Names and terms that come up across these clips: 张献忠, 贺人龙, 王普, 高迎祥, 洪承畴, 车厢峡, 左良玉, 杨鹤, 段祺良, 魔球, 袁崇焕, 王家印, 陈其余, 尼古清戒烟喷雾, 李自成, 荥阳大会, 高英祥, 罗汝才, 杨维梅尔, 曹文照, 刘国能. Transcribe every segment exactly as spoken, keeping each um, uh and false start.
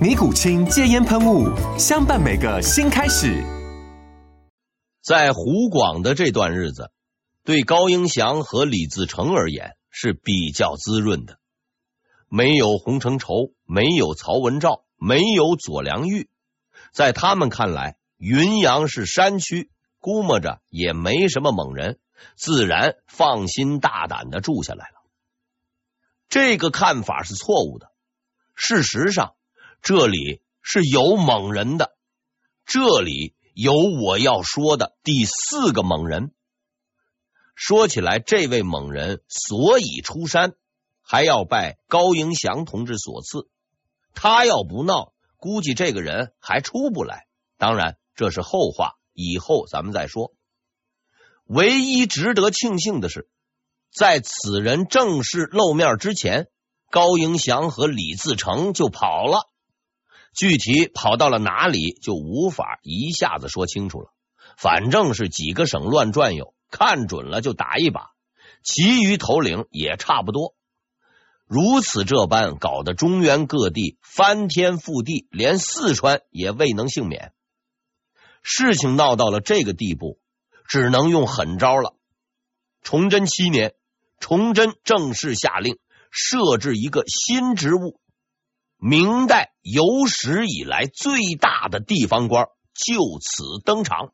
尼古清戒烟喷雾，相伴每个新开始。在湖广的这段日子，对高英祥和李自成而言是比较滋润的。没有洪承畴，没有曹文照，没有左良玉，在他们看来，云阳是山区，估摸着也没什么猛人，自然放心大胆的住下来了。这个看法是错误的，事实上这里是有猛人的，这里有我要说的第四个猛人。说起来，这位猛人所以出山，还要拜高迎祥同志所赐。他要不闹，估计这个人还出不来。当然，这是后话，以后咱们再说。唯一值得庆幸的是，在此人正式露面之前，高迎祥和李自成就跑了。具体跑到了哪里就无法一下子说清楚了，反正是几个省乱转悠，看准了就打一把，其余头领也差不多。如此这般，搞得中原各地翻天覆地，连四川也未能幸免。事情闹到了这个地步，只能用狠招了。崇祯七年，崇祯正式下令设置一个新职务，明代有史以来最大的地方官就此登场。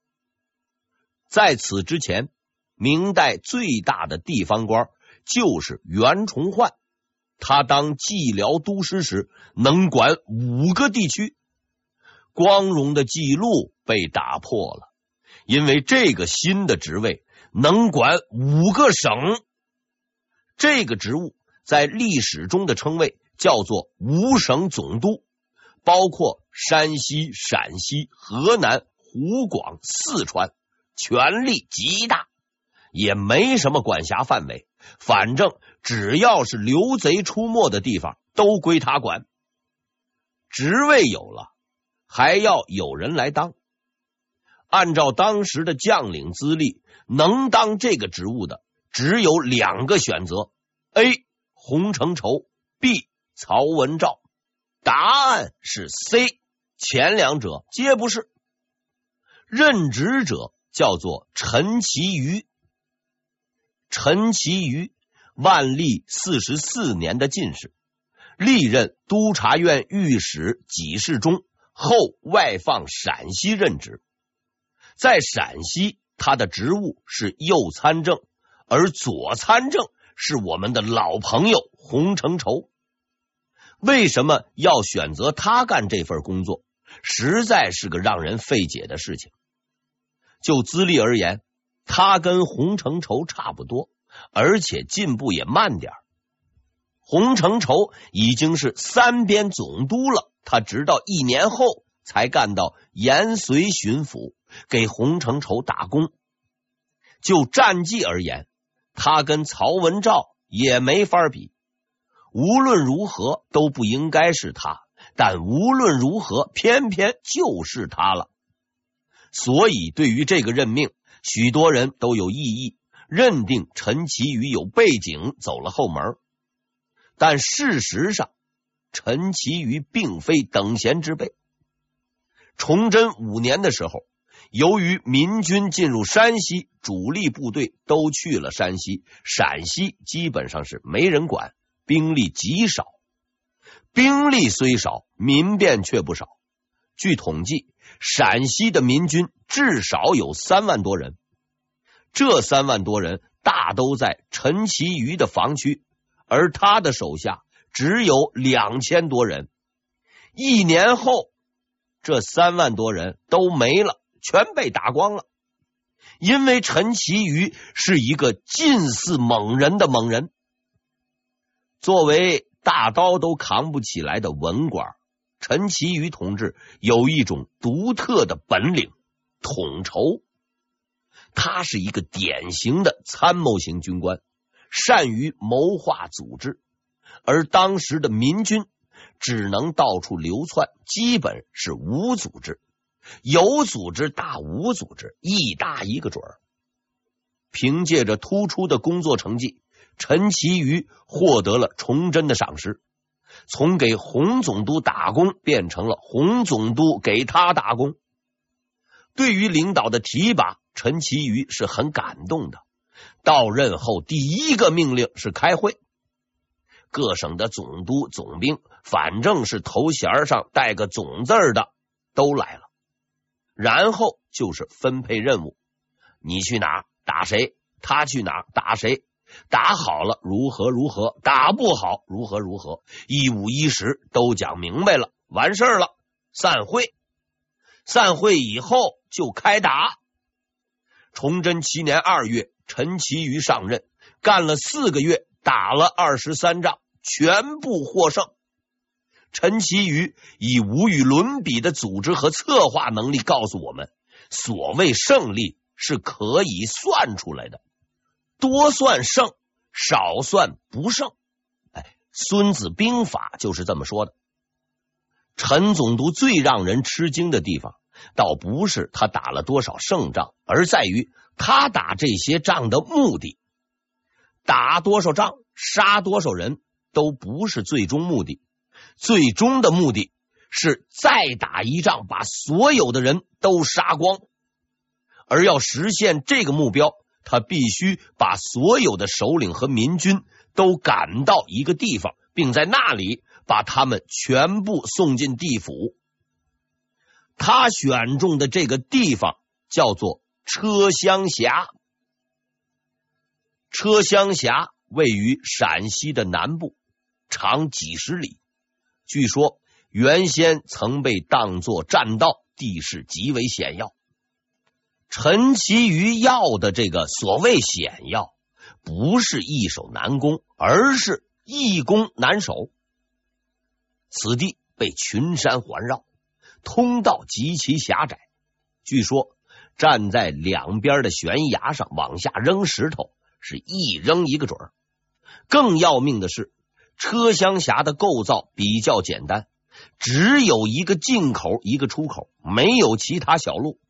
在此之前，明代最大的地方官就是袁崇焕，他当蓟辽都师时能管五个地区。光荣的记录被打破了，因为这个新的职位能管五个省。这个职务在历史中的称谓叫做五省总督，包括山西、陕西、河南、湖广、四川，权力极大，也没什么管辖范围，反正只要是流贼出没的地方都归他管。职位有了，还要有人来当。按照当时的将领资历，能当这个职务的只有两个选择， A 洪承畴， B曹文照，答案是 C， 前两者皆不是。任职者叫做陈其余，陈其余万历四十四年的进士，历任督察院御史给事中，后外放陕西任职。在陕西，他的职务是右参政，而左参政是我们的老朋友洪承畴。为什么要选择他干这份工作，实在是个让人费解的事情。就资历而言，他跟洪承畴差不多，而且进步也慢点。洪承畴已经是三边总督了，他直到一年后才干到延绥巡抚，给洪承畴打工。就战绩而言，他跟曹文照也没法比。无论如何都不应该是他，但无论如何偏偏就是他了。所以对于这个任命，许多人都有异议，认定陈其余有背景走了后门。但事实上，陈其余并非等闲之辈。崇祯五年的时候，由于民军进入山西，主力部队都去了山西，陕西基本上是没人管，兵力极少。兵力虽少，民变却不少。据统计，陕西的民军至少有三万多人，这三万多人大都在陈其余的防区，而他的手下只有两千多人。一年后，这三万多人都没了，全被打光了。因为陈其余是一个近似猛人的猛人，作为大刀都扛不起来的文官，陈其余同志有一种独特的本领——统筹。他是一个典型的参谋型军官，善于谋划组织，而当时的民军只能到处流窜，基本是无组织，有组织打无组织，一打一个准儿。凭借着突出的工作成绩，陈其余获得了崇祯的赏识，从给洪总督打工变成了洪总督给他打工。对于领导的提拔，陈其余是很感动的。到任后第一个命令是开会，各省的总督总兵，反正是头衔上带个总字儿的都来了，然后就是分配任务，你去哪打谁，他去哪打谁，打好了如何如何，打不好如何如何，一五一十都讲明白了，完事儿了，散会。散会以后就开打。崇祯七年二月，陈其余上任，干了四个月，打了二十三仗，全部获胜。陈其余以无与伦比的组织和策划能力告诉我们，所谓胜利是可以算出来的，多算胜，少算不胜。哎，孙子兵法就是这么说的。陈总督最让人吃惊的地方，倒不是他打了多少胜仗，而在于他打这些仗的目的。打多少仗，杀多少人，都不是最终目的。最终的目的是再打一仗，把所有的人都杀光。而要实现这个目标，他必须把所有的首领和民军都赶到一个地方，并在那里把他们全部送进地府。他选中的这个地方叫做车厢峡。车厢峡位于陕西的南部，长几十里，据说原先曾被当作栈道，地势极为险要。陈其余要的这个所谓险要，不是易守难攻，而是易攻难守。此地被群山环绕，通道极其狭窄，据说站在两边的悬崖上往下扔石头，是一扔一个准儿。更要命的是，车厢峡的构造比较简单，只有一个进口一个出口，没有其他小路。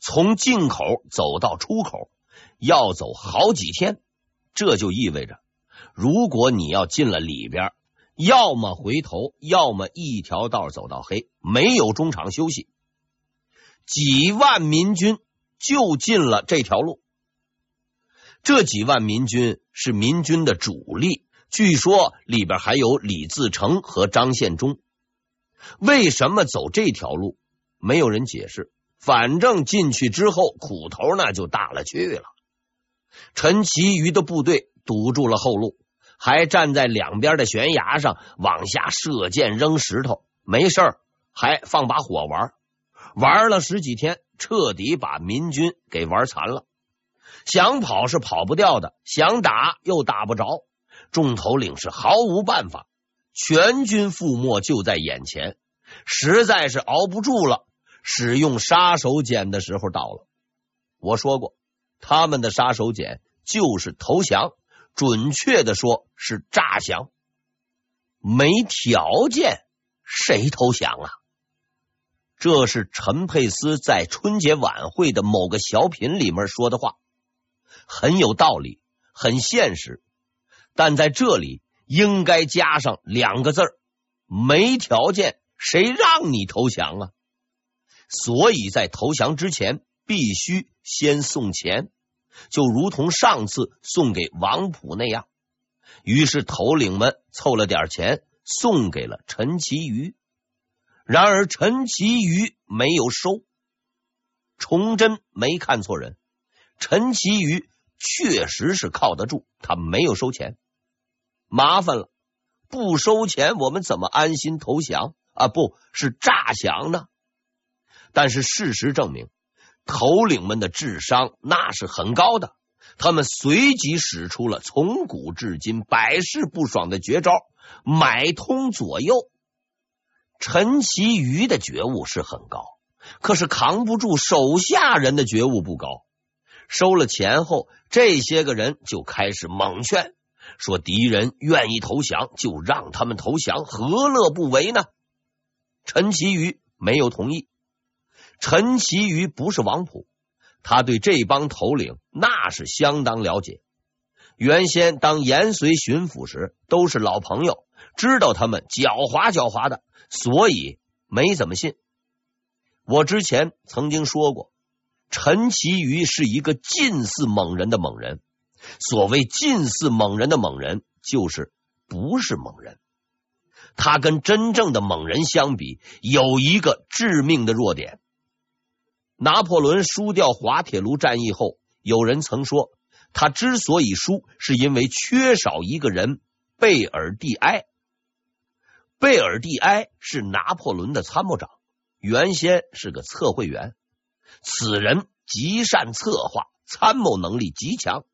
从进口走到出口要走好几天，这就意味着如果你要进了里边，要么回头，要么一条道走到黑，没有中场休息。几万民军就进了这条路，这几万民军是民军的主力，据说里边还有李自成和张献忠。为什么走这条路，没有人解释，反正进去之后苦头那就大了去了。陈其余的部队堵住了后路，还站在两边的悬崖上往下射箭扔石头，没事儿还放把火玩，玩了十几天，彻底把民军给玩残了。想跑是跑不掉的，想打又打不着，众头领是毫无办法，全军覆没就在眼前，实在是熬不住了，使用杀手锏的时候到了。我说过，他们的杀手锏就是投降，准确的说是诈降。没条件谁投降啊？这是陈佩斯在春节晚会的某个小品里面说的话，很有道理，很现实，但在这里应该加上两个字儿：没条件谁让你投降啊？所以在投降之前必须先送钱，就如同上次送给王普那样。于是头领们凑了点钱送给了陈其余，然而陈其余没有收。崇祯没看错人，陈其余确实是靠得住，他没有收钱。麻烦了，不收钱我们怎么安心投降啊？不是诈降呢？但是事实证明，头领们的智商那是很高的，他们随即使出了从古至今百试不爽的绝招，买通左右。陈其余的觉悟是很高，可是扛不住手下人的觉悟不高。收了钱后，这些个人就开始猛劝，说敌人愿意投降就让他们投降，何乐不为呢？陈其余没有同意。陈其余不是王普，他对这帮头领那是相当了解，原先当延绥巡抚时都是老朋友，知道他们狡猾狡猾的，所以没怎么信。我之前曾经说过，陈其余是一个近似猛人的猛人，所谓近似猛人的猛人，就是不是猛人。他跟真正的猛人相比，有一个致命的弱点。拿破仑输掉滑铁卢战役后，有人曾说，他之所以输，是因为缺少一个人，贝尔蒂埃。贝尔蒂埃是拿破仑的参谋长，原先是个测绘员。此人极善策划，参谋能力极强，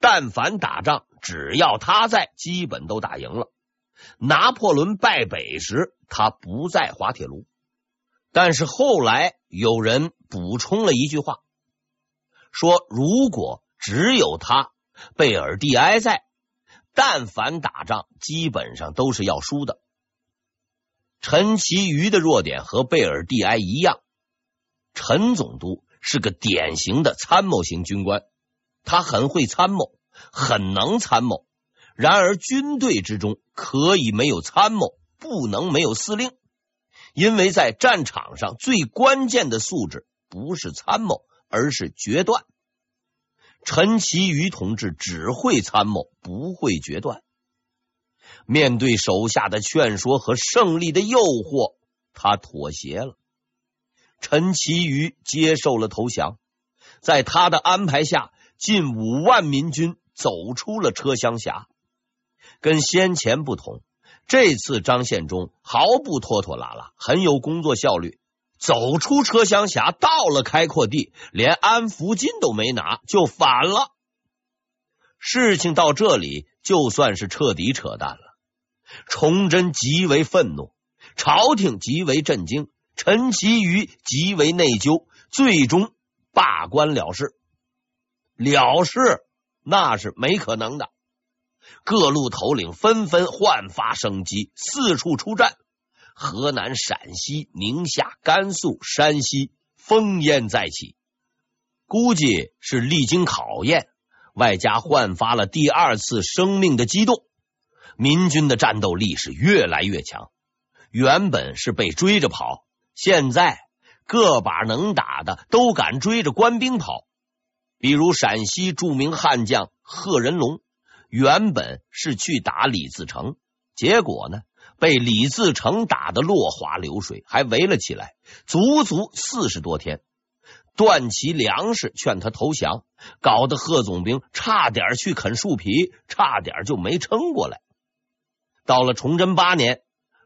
但凡打仗，只要他在，基本都打赢了。拿破仑败北时，他不在滑铁卢。但是后来有人补充了一句话，说如果只有他，贝尔蒂埃在，但凡打仗，基本上都是要输的。陈其余的弱点和贝尔蒂埃一样，陈总督是个典型的参谋型军官，他很会参谋，很能参谋。然而军队之中可以没有参谋，不能没有司令，因为在战场上最关键的素质不是参谋，而是决断。陈其余同志只会参谋，不会决断。面对手下的劝说和胜利的诱惑，他妥协了。陈其余接受了投降，在他的安排下，近五万民军走出了车厢峡。跟先前不同，这次张献忠毫不拖拖拉拉，很有工作效率。走出车厢峡，到了开阔地，连安抚金都没拿就反了。事情到这里，就算是彻底扯淡了。崇祯极为愤怒，朝廷极为震惊，陈其余极为内疚，最终罢官了事。了事那是没可能的，各路头领纷纷焕发生机，四处出战，河南、陕西、宁夏、甘肃、山西烽烟再起。估计是历经考验，外加焕发了第二次生命的激动，民军的战斗力是越来越强。原本是被追着跑，现在个把能打的都敢追着官兵跑。比如陕西著名悍将贺人龙，原本是去打李自成，结果呢被李自成打得落花流水，还围了起来，足足四十多天。段祺良是劝他投降，搞得贺总兵差点去啃树皮，差点就没撑过来。到了崇祯八年，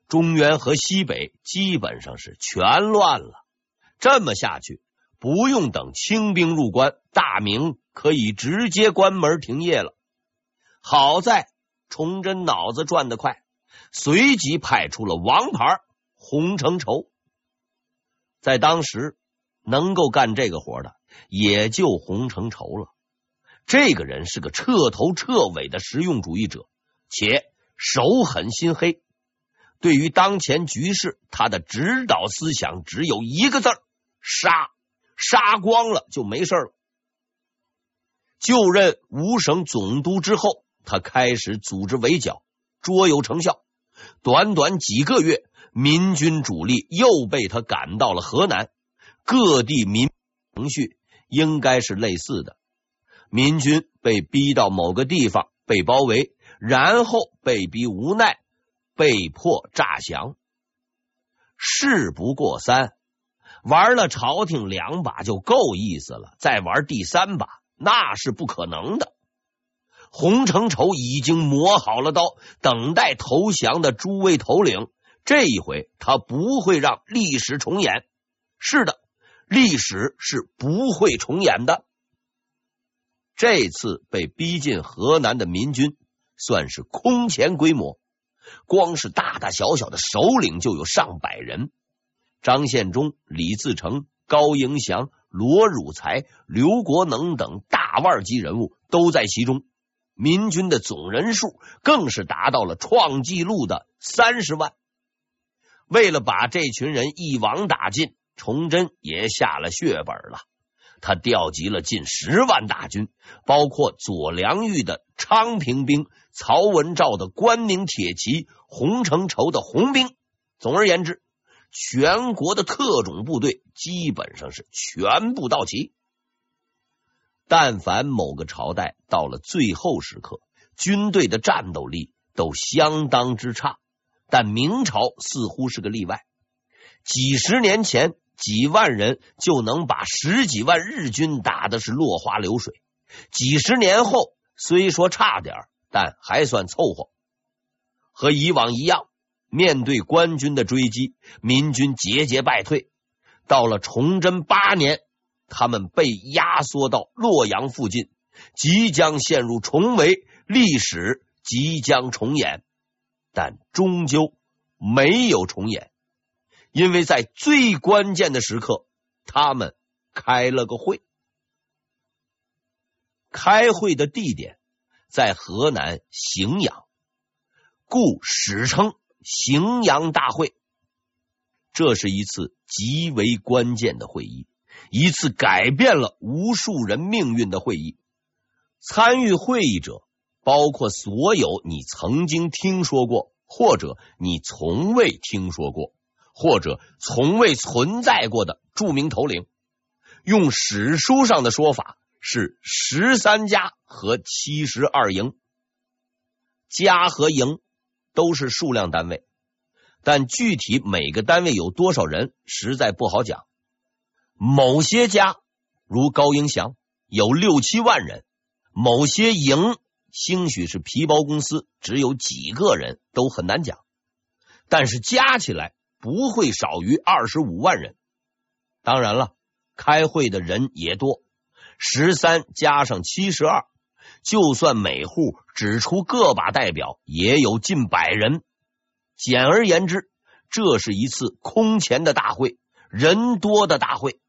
中原和西北基本上是全乱了。这么下去，不用等清兵入关，大明可以直接关门停业了。好在崇祯脑子转得快，随即派出了王牌洪承畴。在当时能够干这个活的也就洪承畴了。这个人是个彻头彻尾的实用主义者，且手狠心黑。对于当前局势，他的指导思想只有一个字儿：杀，杀光了就没事了。就任五省总督之后，他开始组织围剿，卓有成效。短短几个月，民军主力又被他赶到了河南，各地民程序应该是类似的。民军被逼到某个地方，被包围，然后被逼无奈，被迫诈降。事不过三，玩了朝廷两把就够意思了，再玩第三把那是不可能的。洪承畴已经磨好了刀，等待投降的诸位头领，这一回他不会让历史重演。是的，历史是不会重演的。这次被逼近河南的民军算是空前规模，光是大大小小的首领就有上百人，张献忠、李自成、高迎祥、罗汝才、刘国能等大腕级人物都在其中，民军的总人数更是达到了创纪录的三十万。为了把这群人一网打尽，崇祯也下了血本了，他调集了近十万大军，包括左良玉的昌平兵、曹文照的关宁铁骑、洪承畴的红兵。总而言之，全国的特种部队基本上是全部到齐。但凡某个朝代到了最后时刻，军队的战斗力都相当之差，但明朝似乎是个例外。几十年前几万人就能把十几万日军打的是落花流水，几十年后虽说差点，但还算凑合。和以往一样，面对官军的追击，民军节节败退，到了崇祯八年，他们被压缩到洛阳附近，即将陷入重围，历史即将重演，但终究没有重演。因为在最关键的时刻，他们开了个会。开会的地点在河南荥阳，故史称荥阳大会。这是一次极为关键的会议，一次改变了无数人命运的会议。参与会议者包括所有你曾经听说过，或者你从未听说过，或者从未存在过的著名头领，用史书上的说法是十三家和七十二营。家和营都是数量单位，但具体每个单位有多少人实在不好讲。某些家如高迎祥有六七万人，某些营兴许是皮包公司只有几个人，都很难讲，但是加起来不会少于二十五万人。当然了，开会的人也多，十三加上七十二，就算每户指出个把代表也有近百人。简而言之，这是一次空前的大会，人多的大会。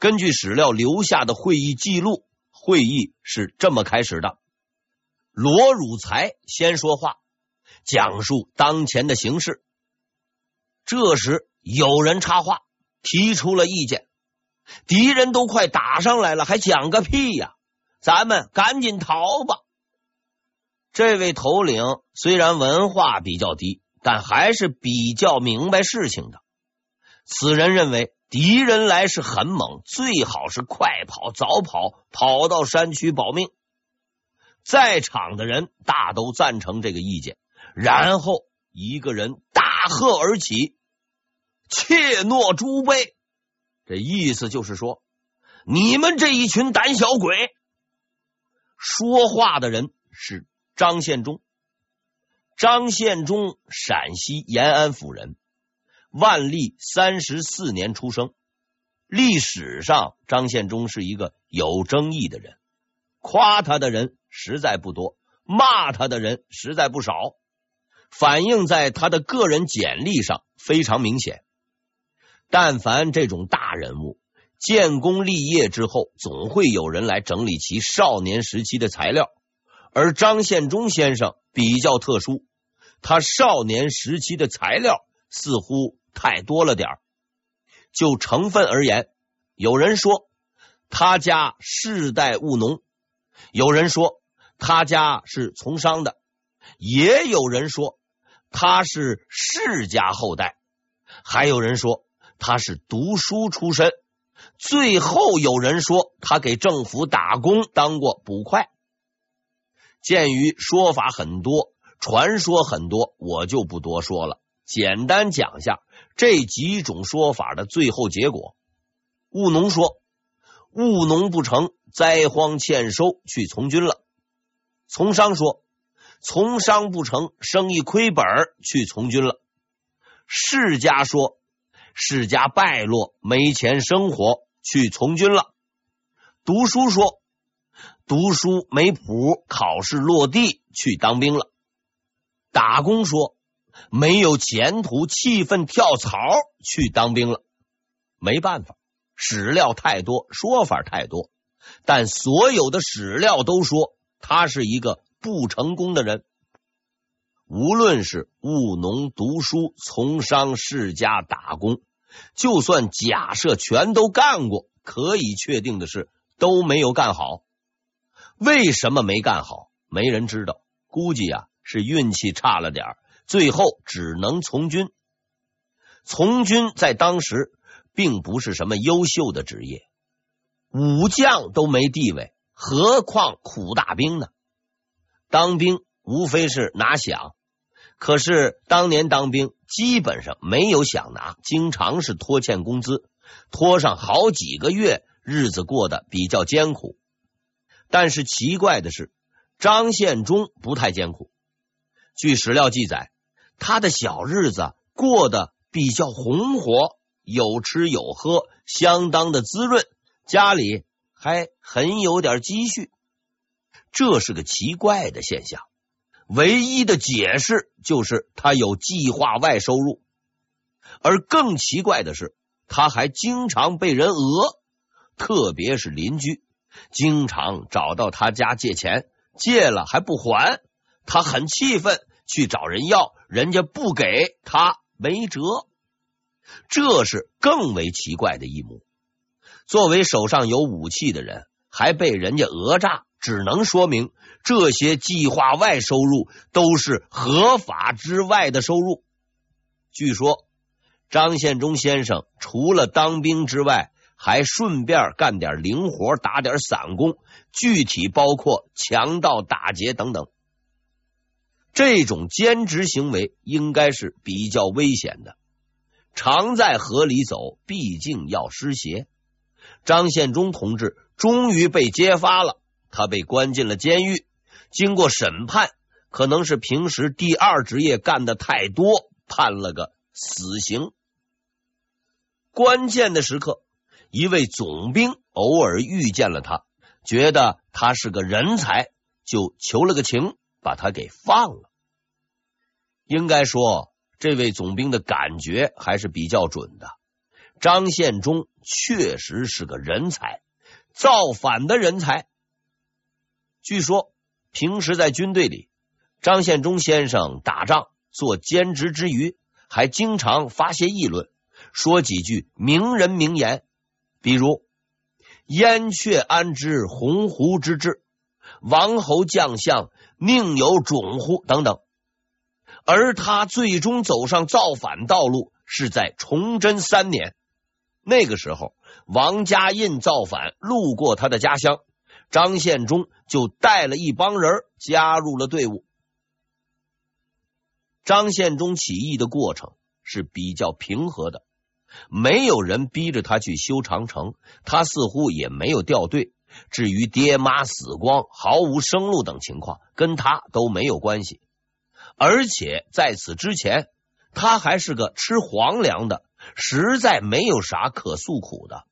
根据史料留下的会议记录，会议是这么开始的。罗汝才先说话，讲述当前的形势。这时有人插话，提出了意见，敌人都快打上来了，还讲个屁呀、啊！咱们赶紧逃吧。这位头领虽然文化比较低，但还是比较明白事情的。此人认为敌人来势很猛，最好是快跑早跑，跑到山区保命。在场的人大都赞成这个意见，然后一个人大喝而起，怯懦猪辈。这意思就是说，你们这一群胆小鬼。说话的人是张献忠。张献忠陕西延安府人，万历三十四年出生。历史上张献忠是一个有争议的人，夸他的人实在不多，骂他的人实在不少，反映在他的个人简历上非常明显。但凡这种大人物建功立业之后，总会有人来整理其少年时期的材料，而张献忠先生比较特殊，他少年时期的材料似乎太多了点儿。就成分而言，有人说他家世代务农，有人说他家是从商的，也有人说他是世家后代，还有人说他是读书出身，最后有人说他给政府打工当过捕快。鉴于说法很多，传说很多，我就不多说了，简单讲一下这几种说法的最后结果。务农说，务农不成，灾荒欠收，去从军了。从商说，从商不成，生意亏本，去从军了。世家说，世家败落，没钱生活，去从军了。读书说，读书没谱，考试落地，去当兵了。打工说，没有前途，气愤跳槽，去当兵了。没办法，史料太多，说法太多，但所有的史料都说他是一个不成功的人。无论是务农、读书、从商、世家、打工，就算假设全都干过，可以确定的是都没有干好。为什么没干好？没人知道，估计啊是运气差了点，最后只能从军。从军在当时并不是什么优秀的职业，武将都没地位，何况苦大兵呢？当兵无非是拿饷，可是当年当兵基本上没有饷拿，经常是拖欠工资，拖上好几个月，日子过得比较艰苦。但是奇怪的是，张献忠不太艰苦。据史料记载，他的小日子过得比较红火，有吃有喝，相当的滋润，家里还很有点积蓄。这是个奇怪的现象，唯一的解释就是他有计划外收入。而更奇怪的是，他还经常被人讹，特别是邻居经常找到他家借钱，借了还不还，他很气愤，去找人要，人家不给他没辙。这是更为奇怪的一幕，作为手上有武器的人还被人家讹诈，只能说明这些计划外收入都是合法之外的收入。据说张献忠先生除了当兵之外，还顺便干点零活，打点散工，具体包括强盗打劫等等。这种兼职行为应该是比较危险的，常在河里走，毕竟要湿鞋。张献忠同志终于被揭发了，他被关进了监狱。经过审判，可能是平时第二职业干的太多，判了个死刑。关键的时刻，一位总兵偶尔遇见了他，觉得他是个人才，就求了个情，把他给放了。应该说，这位总兵的感觉还是比较准的，张献忠确实是个人才，造反的人才。据说平时在军队里，张献忠先生打仗做兼职之余，还经常发些议论，说几句名人名言，比如燕雀安知鸿鹄之志，王侯将相宁有种乎等等。而他最终走上造反道路是在崇祯三年，那个时候王家印造反，路过他的家乡，张献忠就带了一帮人加入了队伍。张献忠起义的过程是比较平和的，没有人逼着他去修长城，他似乎也没有掉队。至于爹妈死光，毫无生路等情况，跟他都没有关系。而且在此之前，他还是个吃皇粮的，实在没有啥可诉苦的。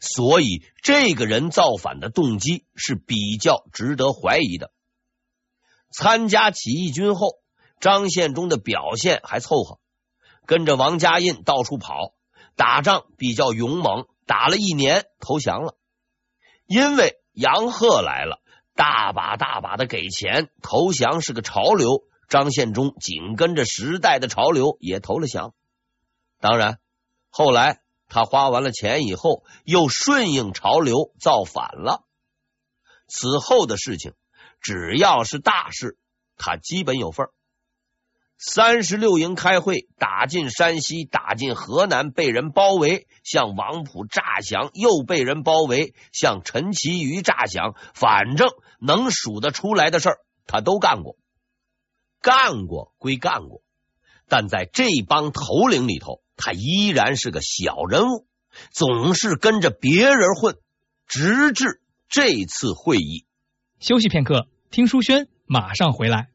所以这个人造反的动机是比较值得怀疑的。参加起义军后，张献忠的表现还凑合，跟着王家印到处跑，打仗比较勇猛，打了一年投降了。因为杨鹤来了，大把大把的给钱，投降是个潮流，张献忠紧跟着时代的潮流也投了降。当然后来他花完了钱以后，又顺应潮流造反了。此后的事情只要是大事，他基本有份。三十六营开会，打进山西，打进河南，被人包围，向王普诈降，又被人包围，向陈其余诈降，反正能数得出来的事儿他都干过。干过归干过，但在这帮头领里头，他依然是个小人物，总是跟着别人混，直至这次会议。休息片刻，听书轩马上回来。